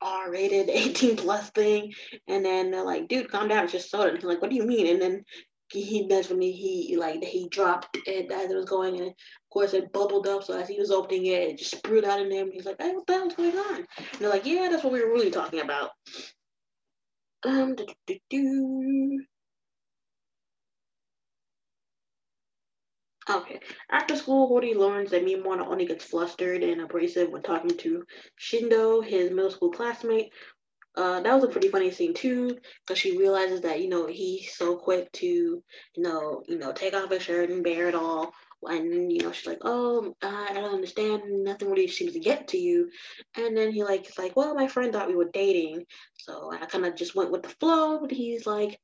R-rated 18+ thing, and then they're like, dude, calm down, it's just soda. And he's like, what do you mean? And then he dropped it as it was going, and of course it bubbled up, so as he was opening it, it just spewed out in him. He's like, hey, what the hell's going on? And they're like, yeah, that's what we were really talking about. Okay. After school, Hori learns that Miyamoto only gets flustered and abrasive when talking to Shindo, his middle school classmate. That was a pretty funny scene too, because she realizes that he's so quick to take off his shirt and bare it all, and she's like, oh, I don't understand. Nothing really seems to get to you. And then he like is like, well, my friend thought we were dating, so I kind of just went with the flow. But he's like.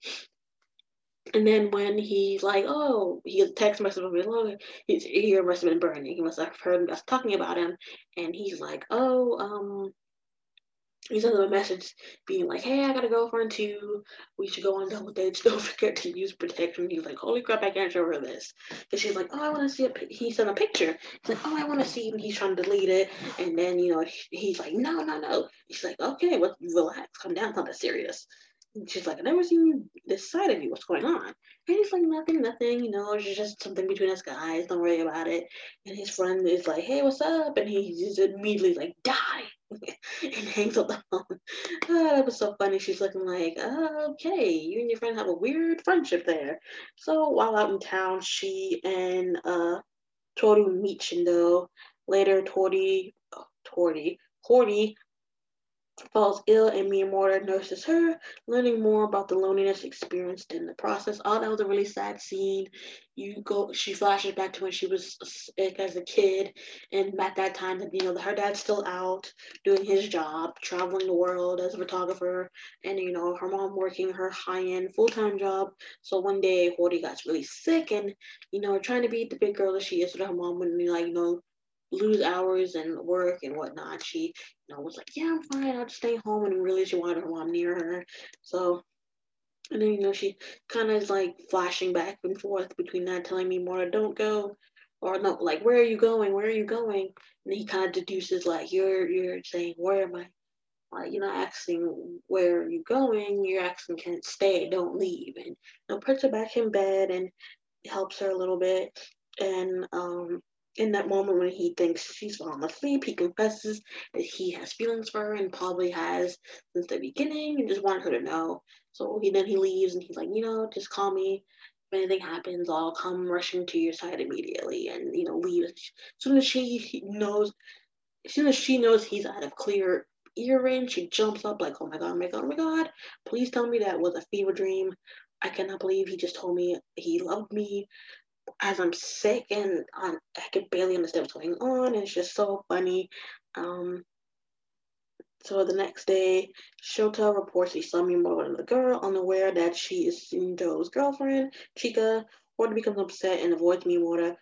And then when he's like, oh, he gets a text message from his lawyer, his ear must have been burning. He must have heard us talking about him. And he's like, oh, he sends him a message being like, hey, I got a girlfriend too. We should go on double dates. Don't forget to use protection. He's like, holy crap, I can't show her this. And she's like, oh, I want to see it. He sent a picture. He's like, oh, I want to see it. And he's trying to delete it. And then, he's like, no. He's like, okay, relax, calm down, it's not that serious. And she's like, I've never seen this side of you. What's going on? And he's like, nothing, you know, it's just something between us guys. Don't worry about it. And his friend is like, hey, what's up? And he just immediately like, die. And hangs up the phone. That was so funny. She's looking like, okay, you and your friend have a weird friendship there. So while out in town, she and Toru meet Shindo. Later, Hori falls ill and Miyamura nurses her, learning more about the loneliness experienced in the process. Oh, that was a really sad scene. She flashes back to when she was sick as a kid, and at that time, you know, her dad's still out doing his job, traveling the world as a photographer, and, you know, her mom working her high-end full-time job. So one day, Hori got really sick and, you know, trying to be the big girl that she is so that her mom wouldn't be like, you know, lose hours and work and whatnot. She, you know, was like, yeah, I'm fine, I'll just stay home, and really she wanted her mom near her. So, and then, you know, she kind of is like flashing back and forth between that, telling me more, don't go, or no, like, where are you going? And he kind of deduces like, you're saying, where am I? Like, you're not asking where are you going, you're asking, can it stay, don't leave. And, you know, puts her back in bed and helps her a little bit. And in that moment when he thinks she's fallen asleep, he confesses that he has feelings for her and probably has since the beginning and just wanted her to know. So he leaves and he's like, you know, just call me. If anything happens, I'll come rushing to your side immediately, and, you know, leaves. As soon as she knows he's out of clear ear range, she jumps up like, oh my God, please tell me that was a fever dream. I cannot believe he just told me he loved me as I'm sick, and I could barely understand what's going on. It's just so funny. So the next day, Shota reports he saw me more than the girl, unaware that she is Shindo's girlfriend, Chika. Hori becomes upset and avoids Miyamura,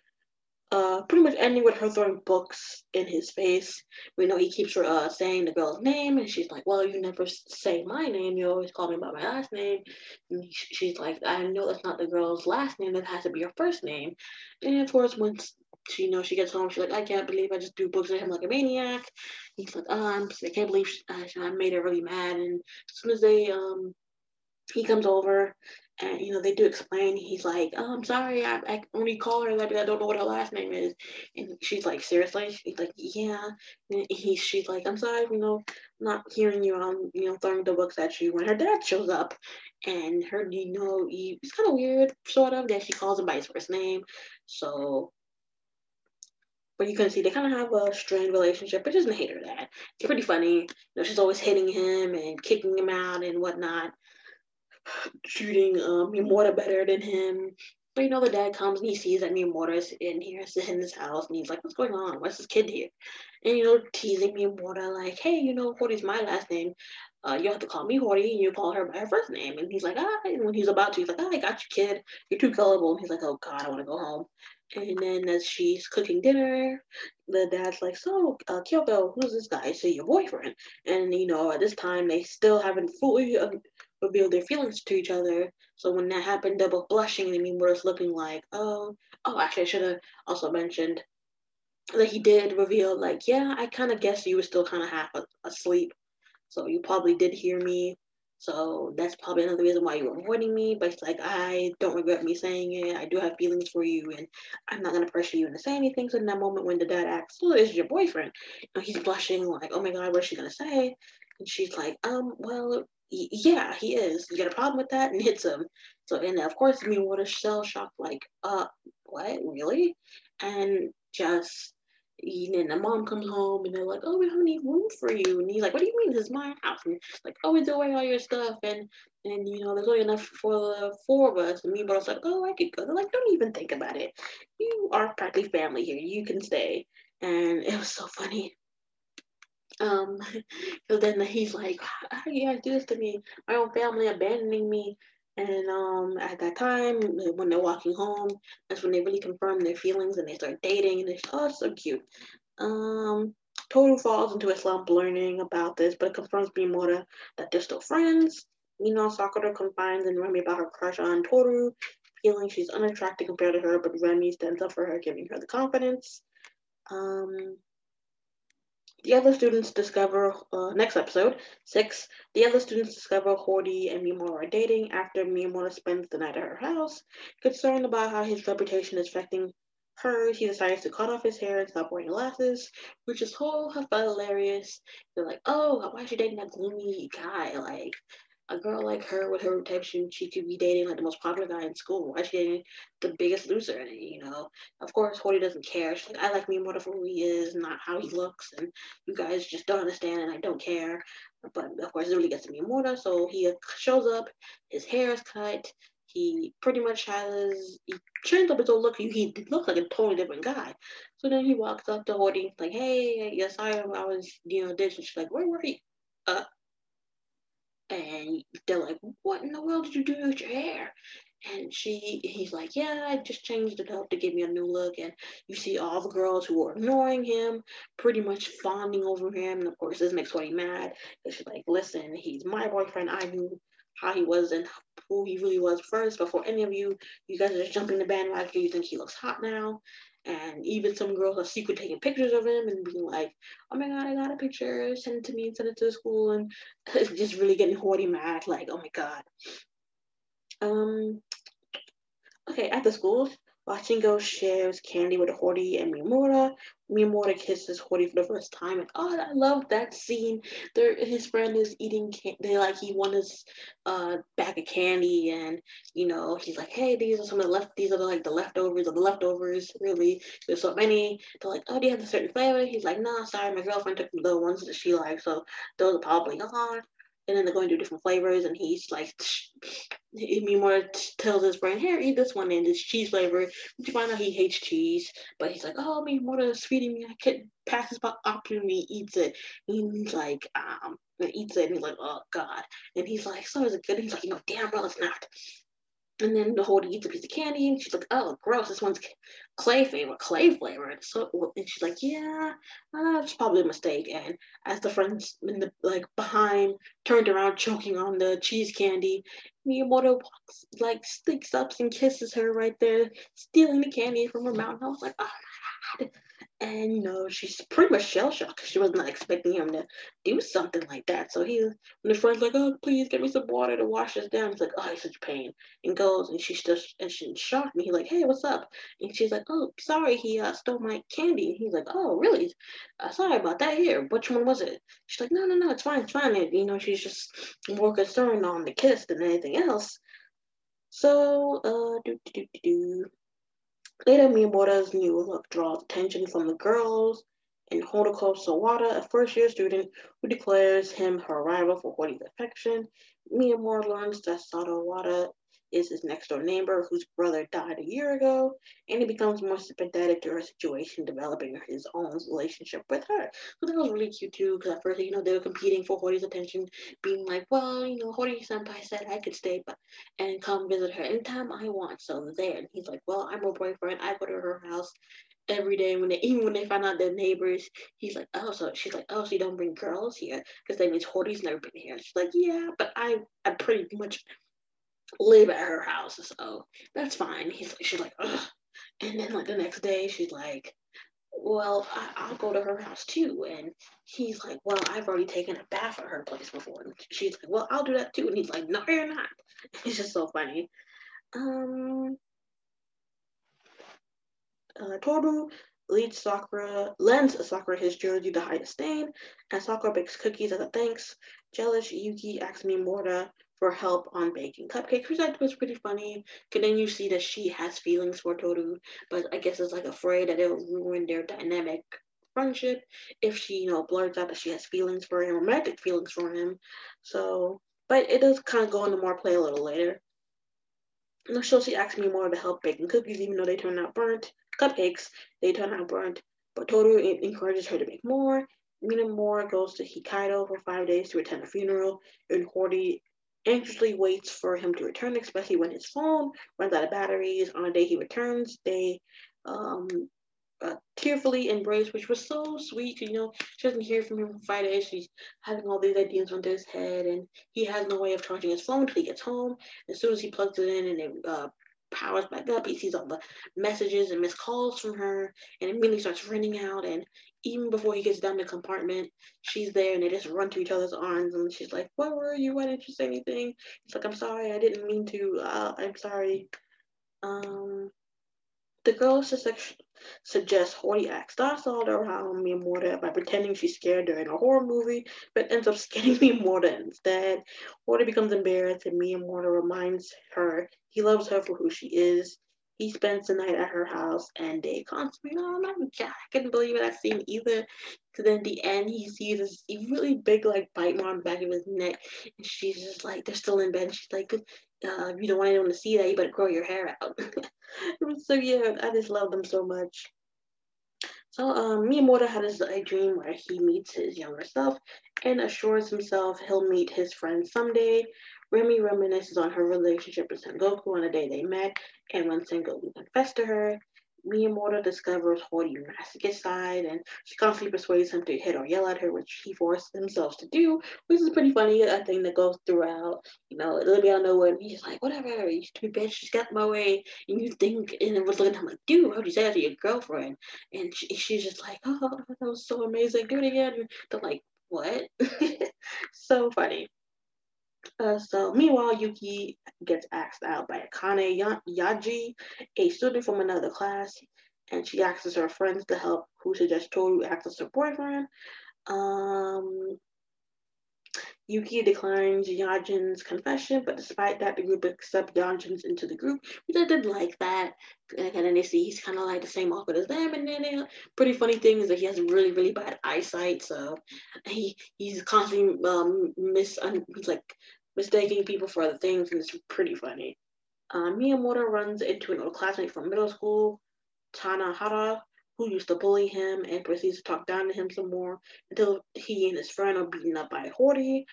pretty much ending with her throwing books in his face. We know he keeps her saying the girl's name, and she's like, well, you never say my name, you always call me by my last name. And she's like, I know that's not the girl's last name, that has to be her first name. And of course, once she, you know, she gets home, she's like, I can't believe I just threw books at him like a maniac. He's like, I can't believe I made her really mad. And as soon as he comes over, and, you know, they do explain, he's like, oh, I'm sorry, I only call her that because I don't know what her last name is. And she's like, seriously? He's like, yeah. And she's like, I'm sorry, you know, not hearing you, you know, throwing the books at you. When her dad shows up, and her, you know, it's kind of weird, sort of, that she calls him by his first name. So, but you can see they kind of have a strained relationship, but she doesn't hate her dad. It's pretty funny. You know, she's always hitting him and kicking him out and whatnot, shooting Miyamura better than him. But, you know, the dad comes and he sees that Miyamura is in here, sitting in his house, and he's like, what's going on? Why's this kid here? And, you know, teasing Miyamura like, hey, you know, Hori's my last name. You have to call me Hori, and you call her by her first name. And he's like, ah, and when he's about to, he's like, ah, I got you, kid. You're too gullible. And he's like, oh, God, I want to go home. And then as she's cooking dinner, the dad's like, so, Kyoko, who's this guy? So your boyfriend. And, you know, at this time, they still haven't fully reveal their feelings to each other. So when that happened, they're both blushing, and Miyamura's looking like, oh, actually, I should have also mentioned that he did reveal, like, yeah, I kind of guess you were still kind of half asleep, so you probably did hear me, so that's probably another reason why you were avoiding me. But it's like, I don't regret me saying it. I do have feelings for you, and I'm not going to pressure you into saying anything. So in that moment when the dad asks, oh, this is your boyfriend, and he's blushing like, oh my God, what's she going to say? And she's like, well, yeah, he is. You got a problem with that? And hits him. So, and of course, Miyamura shell-shocked, like, what? Really? And just, and then the mom comes home, and they're like, oh, we don't have any room for you. And he's like, what do you mean? This is my house. And like, oh, we threw away all your stuff. And you know, there's only enough for the four of us. And Miyamura's like, oh, I could go. They're like, don't even think about it. You are practically family here. You can stay. And it was so funny. So then he's like, how do you guys do this to me? My own family abandoning me. And at that time, when they're walking home, that's when they really confirm their feelings and they start dating, and it's, oh, so cute. Toru falls into a slump learning about this, but it confirms Miyamura that they're still friends. You know, Sakura confides in Remy about her crush on Toru, feeling she's unattractive compared to her, but Remy stands up for her, giving her the confidence. The other students discover, next episode, 6, the other students discover Hori and Miyamoto are dating after Miyamoto spends the night at her house. Concerned about how his reputation is affecting hers, he decides to cut off his hair and stop wearing glasses, which is whole hilarious. They're like, oh, why is she dating that gloomy guy? Like, a girl like her with her reputation, she could be dating like the most popular guy in school. Why is she dating the biggest loser? And, you know, of course, Hori doesn't care. She's like, I like Miyamoto for who he is, not how he looks, and you guys just don't understand, and I don't care. But of course, it really gets to Miyamoto, so he shows up, his hair is cut. He pretty much has, he changed up his whole look. He looks like a totally different guy. So then he walks up to Hori, like, hey, yes, I was, you know, this. And she's like, where were you? And they're like, what in the world did you do with your hair? And he's like, yeah, I just changed it up to give me a new look. And you see all the girls who are ignoring him, pretty much fawning over him. And of course, this makes Hori mad. And she's like, listen, he's my boyfriend. I knew how he was and who he really was first before any of you. You guys are just jumping the bandwagon. You think he looks hot now? And even some girls are secretly taking pictures of him and being like, oh my god, I got a picture, send it to me and send it to the school. And it's just really getting Hori mad, like, oh my god. Okay, at the school, Shingo shares candy with Hori and Miyamoto. Miyamoto kisses Hori for the first time, and oh, I love that scene. His friend is eating candy. He won his bag of candy, and you know he's like, hey, these are some of the the leftovers of the leftovers. Really, there's so many. They're like, oh, do you have a certain flavor? He's like, nah, sorry, my girlfriend took the ones that she likes, so those are probably gone. And then they're going to do different flavors, and he's like, Miyamoto tells his friend, here, eat this one, and it's cheese flavor. You find out he hates cheese, but he's like, oh, Miyamoto is feeding me. I can't pass this option, and he eats it. And he's like, and he's like, oh, God. And he's like, so is it good? And he's like, you know, damn well it's not. And then the Hori eats a piece of candy, and she's like, oh, gross, this one's clay flavor. And so, and she's like, yeah, it's probably a mistake. And as the friends in the, behind turned around choking on the cheese candy, Miyamoto walks, sticks up and kisses her right there, stealing the candy from her mouth. And I was like, oh, my God. And, you know, she's pretty much shell-shocked because she was not expecting him to do something like that. So when the friend's like, oh, please get me some water to wash this down, he's like, oh, he's such a pain. And goes, and she's shocked. And he's like, hey, what's up? And she's like, oh, sorry, he stole my candy. And he's like, oh, really? Sorry about that. Here, which one was it? She's like, no, it's fine, it's fine. And, you know, she's just more concerned on the kiss than anything else. So, later, Miyamoto's new look draws attention from the girls and Honoko Sawada, a first-year student who declares him her rival for Hori's affection. Miyamoto learns that Sawada is his next-door neighbor whose brother died a year ago, and he becomes more sympathetic to her situation, developing his own relationship with her. So that was really cute, too, because at first, you know, they were competing for Hori's attention, being like, well, you know, Hori-senpai said I could stay and come visit her anytime I want, so there. And he's like, well, I'm her boyfriend. I go to her house every day. Even when they find out they're neighbors, he's like, oh, so she's like, oh, so you don't bring girls here, because that means Hori's never been here. She's like, yeah, but I pretty much live at her house, so that's fine. She's like, ugh. And then the next day, she's like, well, I'll go to her house too. And he's like, well, I've already taken a bath at her place before. And she's like, well, I'll do that too. And he's like, no, you're not. It's just so funny. Toru lends Sakura his jersey to hide a stain, and Sakura bakes cookies as a thanks. Jealous, Yuki asks Miyamoto for help on baking cupcakes, which I thought was pretty funny. And then you see that she has feelings for Toru, but I guess it's afraid that it'll ruin their dynamic friendship if she, you know, blurts out that she has feelings for him, romantic feelings for him. So, but it does kind of go into more play a little later. And so she asks Miyamoto to help baking cookies, even though they turn out burnt. Cupcakes, they turn out burnt, but Toru encourages her to make more. Miyamoto goes to Hokkaido for 5 days to attend a funeral, and Hori anxiously waits for him to return, especially when his phone runs out of batteries. On the day he returns, they tearfully embrace, which was so sweet. You know, she doesn't hear from him for 5 days. She's having all these ideas on his head, and he has no way of charging his phone until he gets home. As soon as he plugs it in and it powers back up. He sees all the messages and missed calls from her, and it immediately starts running out. And even before he gets down to the compartment, she's there, and they just run to each other's arms. And she's like, "Where were you? Why didn't you say anything?" He's like, "I'm sorry, I didn't mean to. I'm sorry." The girl suggests Hori acts docile around Miyamoto by pretending she's scared during a horror movie, but ends up scaring Miyamoto instead. Hori becomes embarrassed, and Miyamoto reminds her he loves her for who she is. He spends the night at her house, and they constantly, I couldn't believe it, I've seen either. Because then at the end, he sees this really big, bite mark on the back of his neck, and she's just like, they're still in bed, and she's like, if you don't want anyone to see that, you better grow your hair out. So yeah, I just love them so much. So Miyamoto had a dream where he meets his younger self and assures himself he'll meet his friend someday. Remy reminisces on her relationship with Sengoku on the day they met, and when Sengoku confessed to her, Miyamoto discovers Hori's masochist side, and she constantly persuades him to hit or yell at her, which he forced himself to do, which is pretty funny, a thing that goes throughout, it'll be out of nowhere, and he's just like, whatever, you stupid bitch, she's got my way, and you think, and it was looking at him like, dude, I already said that to your girlfriend, and she's just like, oh, that was so amazing, do it again, and they're like, what? So funny. So meanwhile, Yuki gets asked out by Akane Yaji, a student from another class, and she asks her friends to help, who suggests Toru act as her boyfriend. Yuki declines Yajin's confession, but despite that, the group accepts Yajin's into the group, which I did like that. And then they see he's kind of like the same awkward as them. And then pretty funny thing is that he has really, really bad eyesight, so he's constantly mistaking people for other things, and it's pretty funny. Miyamoto runs into an old classmate from middle school, Tanahara, who used to bully him, and proceeds to talk down to him some more until he and his friend are beaten up by Hori.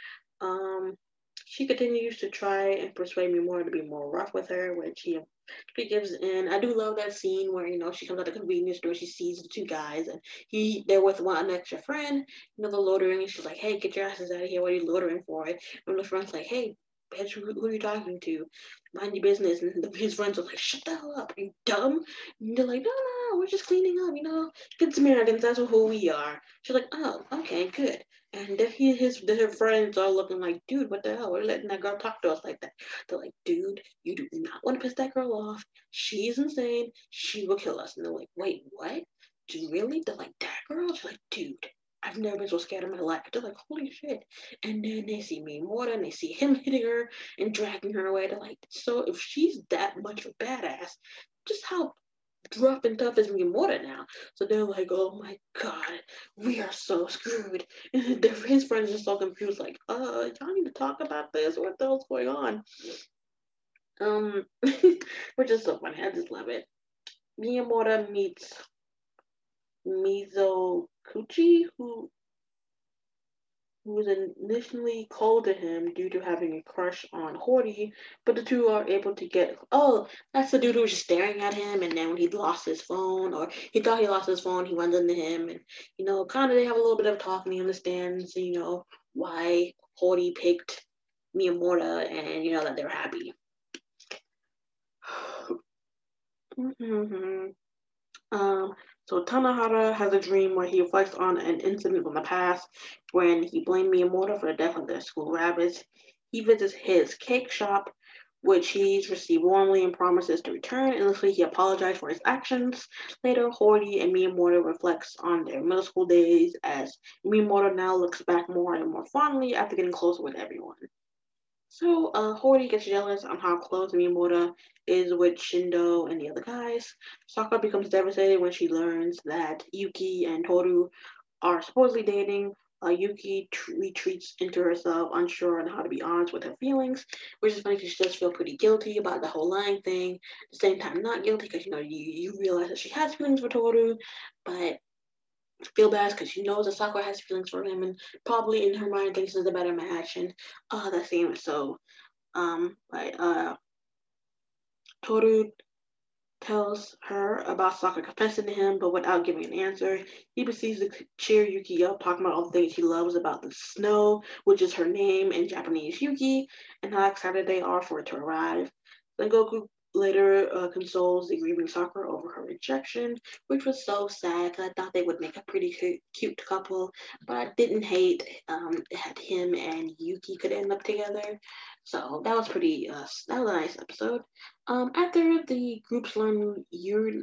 She continues to try and persuade Miyamoto to be more rough with her, which she gives in. I do love that scene where, she comes out of the convenience store, she sees the two guys, and they're with one extra friend, they're loitering, and she's like, hey, get your asses out of here, what are you loitering for? And the friend's like, hey, bitch, who are you talking to? Mind your business. And his friends are like, shut the hell up, are you dumb? And they're like, no, we're just cleaning up, good Samaritans, that's who we are. She's like, oh, okay, good. And her friends are looking like, dude, what the hell? We're letting that girl talk to us like that. They're like, dude, you do not want to piss that girl off. She's insane. She will kill us. And they're like, wait, what? Do you really? They're like, that girl? She's like, dude, I've never been so scared in my life. They're like, holy shit. And then they see Miyamoto, and they see him hitting her and dragging her away. They're like, so if she's that much of a badass, just how rough and tough is Miyamoto now? So they're like, oh my god, we are so screwed. And his friends are just so confused, like, y'all need to talk about this. What the hell's going on? Which is so funny. I just love it. Miyamoto meets Mizoguchi, who was initially cold to him due to having a crush on Hori, but the two are able to get, oh, that's the dude who was just staring at him, and then when he lost his phone, or he thought he lost his phone, he runs into him, and, kind of they have a little bit of talk, and he understands, why Hori picked Miyamoto, and, that they're happy. So Tanahara has a dream where he reflects on an incident from the past when he blamed Miyamoto for the death of their school rabbits. He visits his cake shop, which he's received warmly and promises to return, and looks like he apologized for his actions. Later, Hori and Miyamoto reflects on their middle school days, as Miyamoto now looks back more and more fondly after getting closer with everyone. So Hori gets jealous on how close Miyamoto is with Shindo and the other guys. Sakura becomes devastated when she learns that Yuki and Toru are supposedly dating. Yuki retreats into herself, unsure on how to be honest with her feelings, which is funny because she does feel pretty guilty about the whole lying thing. At the same time, not guilty because, you realize that she has feelings for Toru, but feel bad because she knows that Sakura has feelings for him, and probably in her mind thinks it's a better match, and that scene was so Toru tells her about Sakura confessing to him, but without giving an answer. He proceeds to cheer Yuki up, talking about all the things he loves about the snow, which is her name in Japanese, Yuki, and how excited they are for it to arrive. Then Goku later consoles the grieving Sakura over her rejection, which was so sad because I thought they would make a pretty cute couple, but I didn't hate that him and Yuki could end up together. So that was pretty, that was a nice episode. After the groups learn Yuri,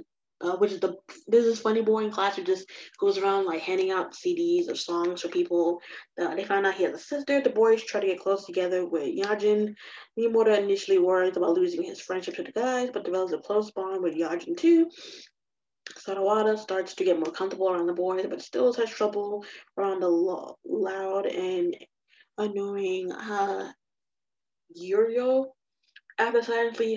which is this funny boy in class who just goes around like handing out CDs of songs for people. They find out he has a sister. The boys try to get close together with Yajin. Miyamoto initially worries about losing his friendship to the guys, but develops a close bond with Yajin too. Sadawada starts to get more comfortable around the boys, but still has trouble around the loud and annoying Yurio. After Silently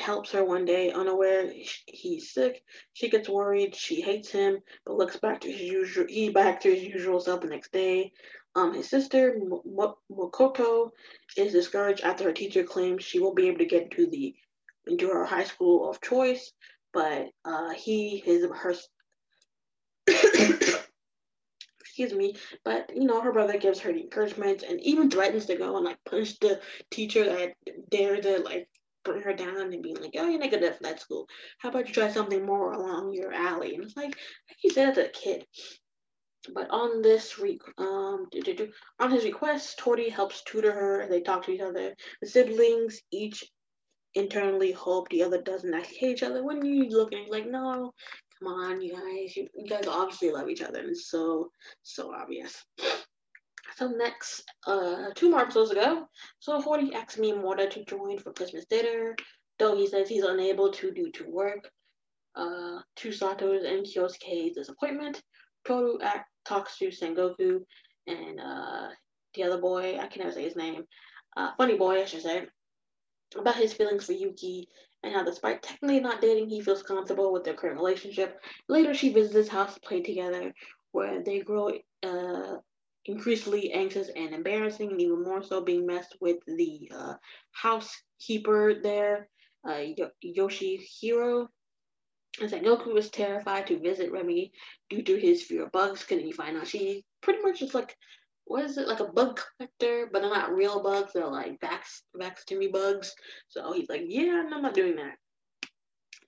helps her one day, unaware he's sick, she gets worried. She hates him, but looks back to his usual. He back to his usual self the next day. His sister Makoto is discouraged after her teacher claims she won't be able to get into her high school of choice. But excuse me, but her brother gives her the encouragement and even threatens to go and like punch the teacher that dared to like bring her down and being like, oh, you're negative for that school. How about you try something more along your alley? And it's like you said as a kid. But on this on his request, Tori helps tutor her and they talk to each other. The siblings each internally hope the other doesn't actually hate each other. When you look and you're like, no, come on, you guys obviously love each other. And it's so obvious. So next, 2 more episodes ago, so Hori asked Miyamoto to join for Christmas dinner, though he says he's unable to due to work. To Sato's and Kyosuke's disappointment, Toru talks to Sengoku and the other boy, I can never say his name, funny boy I should say, about his feelings for Yuki and how despite technically not dating, he feels comfortable with their current relationship. Later, she visits his house to play together, where they grow increasingly anxious and embarrassing, and even more so being messed with the housekeeper there, Yoshihiro. And Sengoku was terrified to visit Remy due to his fear of bugs, because you find out she pretty much is like, what is it, like a bug collector, but they're not real bugs, they're like vax-to-me bugs. So he's like, yeah, no, I'm not doing that.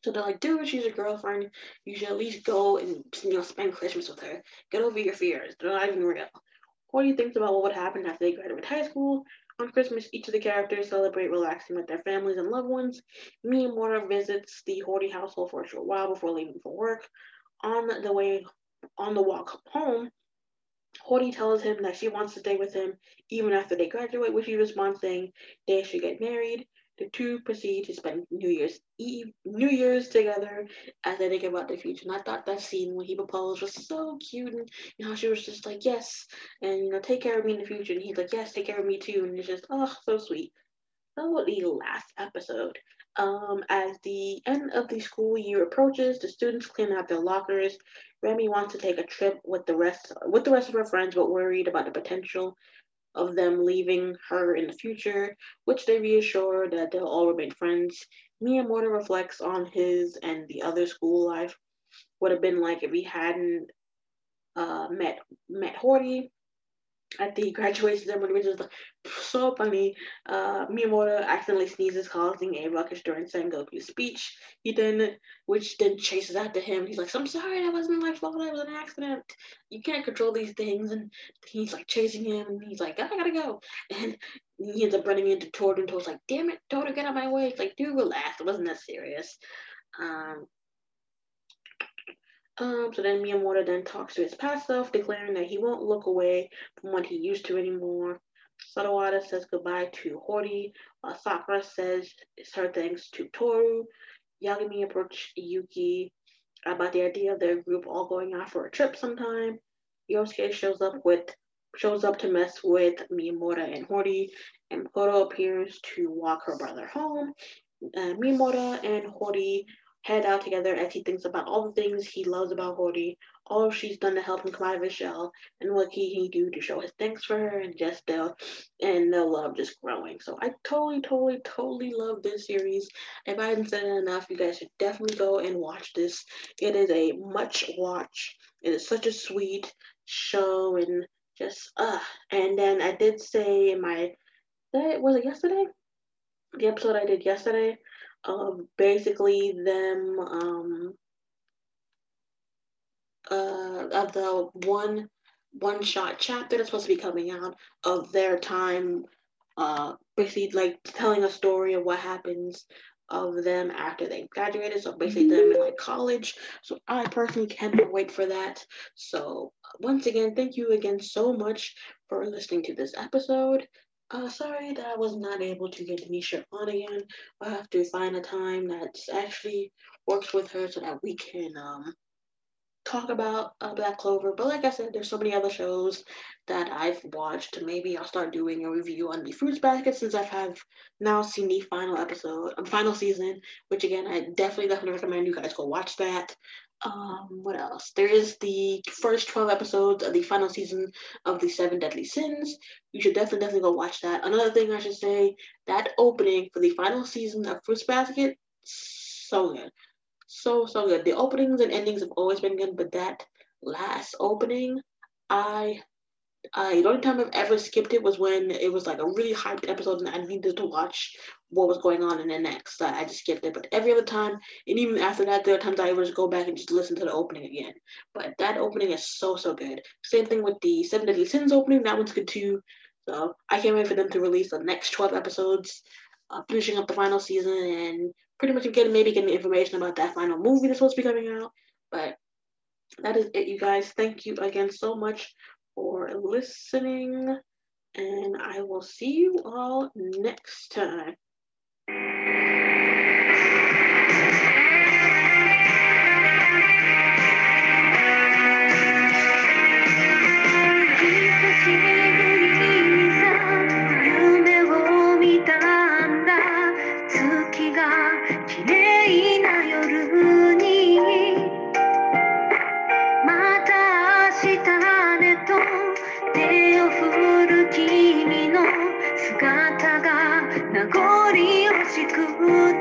So they're like, dude, she's a girlfriend. You should at least go and spend Christmas with her. Get over your fears. They're not even real. Hori thinks about what would happen after they graduate high school. On Christmas, each of the characters celebrate relaxing with their families and loved ones. Miyamoto visits the Hori household for a short while before leaving for work. On the walk home, Hori tells him that she wants to stay with him even after they graduate, which he responds saying they should get married. The two proceed to spend New Year's together as they think about the future. And I thought that scene when he proposed was so cute, and she was just like, yes, and take care of me in the future. And he's like, yes, take care of me too. And it's just, oh, so sweet. So the last episode. As the end of the school year approaches, the students clean out their lockers. Remy wants to take a trip with the rest of her friends, but worried about the potential of them leaving her in the future, which they reassure that they'll all remain friends. Miyamoto reflects on his and the other school life would have been like if he hadn't met Hori at the graduation ceremony, which is so funny. Miyamoto accidentally sneezes, causing a ruckus during Sengoku's speech. Which then chases after him. He's like, I'm sorry, that wasn't my fault, that was an accident. You can't control these things. And he's like chasing him, and he's like, I gotta go. And he ends up running into Toru, and Toru's like, damn it, Toru, get out of my way. It's like, dude, relax, it wasn't that serious. So then Miyamoto then talks to his past self, declaring that he won't look away from what he used to anymore. Sadawada says goodbye to Hori, while Sakura says her thanks to Toru. Yagami approached Yuki about the idea of their group all going out for a trip sometime. Yosuke shows up to mess with Miyamoto and Hori, and Makoto appears to walk her brother home. Miyamoto and Hori head out together as he thinks about all the things he loves about Hori, all she's done to help him come out of his shell, and what he can do to show his thanks for her, and just their love just growing. So I totally love this series. If I haven't said it enough, you guys should definitely go and watch this. It is a much watch. It is such a sweet show, and just and then I did say in my, was it yesterday? the episode I did yesterday of basically them of the one-shot chapter that's supposed to be coming out of their time, basically like telling a story of what happens of them after they graduated, so basically them in like college. So I personally cannot wait for that. So once again, thank you again so much for listening to this episode. Sorry that I was not able to get Nisha on again. I'll have to find a time that actually works with her so that we can talk about Black Clover. But like I said, there's so many other shows that I've watched. Maybe I'll start doing a review on the Fruits Basket since I have now seen the final episode, final season, which again, I definitely recommend you guys go watch that. What else? There is the first 12 episodes of the final season of The Seven Deadly Sins. You should definitely go watch that. Another thing I should say, that opening for the final season of Fruits Basket, so good. So good. The openings and endings have always been good, but that last opening, the only time I've ever skipped it was when it was like a really hyped episode and I needed to watch what was going on in the next. I just skipped it. But every other time, and even after that, there are times I would just go back and just listen to the opening again. But that opening is so good. Same thing with the Seven Deadly Sins opening. That one's good too. So I can't wait for them to release the next 12 episodes, finishing up the final season and pretty much again maybe getting information about that final movie that's supposed to be coming out. But that is it, you guys. Thank you again so much for listening, and I will see you all next time. Good.